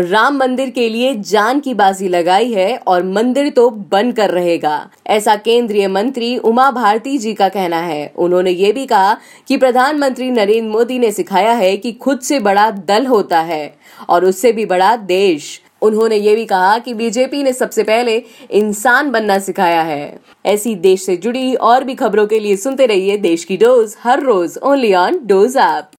राम मंदिर के लिए जान की बाजी लगाई है और मंदिर तो बनकर रहेगा, ऐसा केंद्रीय मंत्री उमा भारती जी का कहना है। उन्होंने ये भी कहा कि प्रधानमंत्री नरेंद्र मोदी ने सिखाया है कि खुद से बड़ा दल होता है और उससे भी बड़ा देश। उन्होंने ये भी कहा कि बीजेपी ने सबसे पहले इंसान बनना सिखाया है। ऐसी देश से जुड़ी और भी खबरों के लिए सुनते रहिए देश की डोज हर रोज, ओनली ऑन डोज ऐप।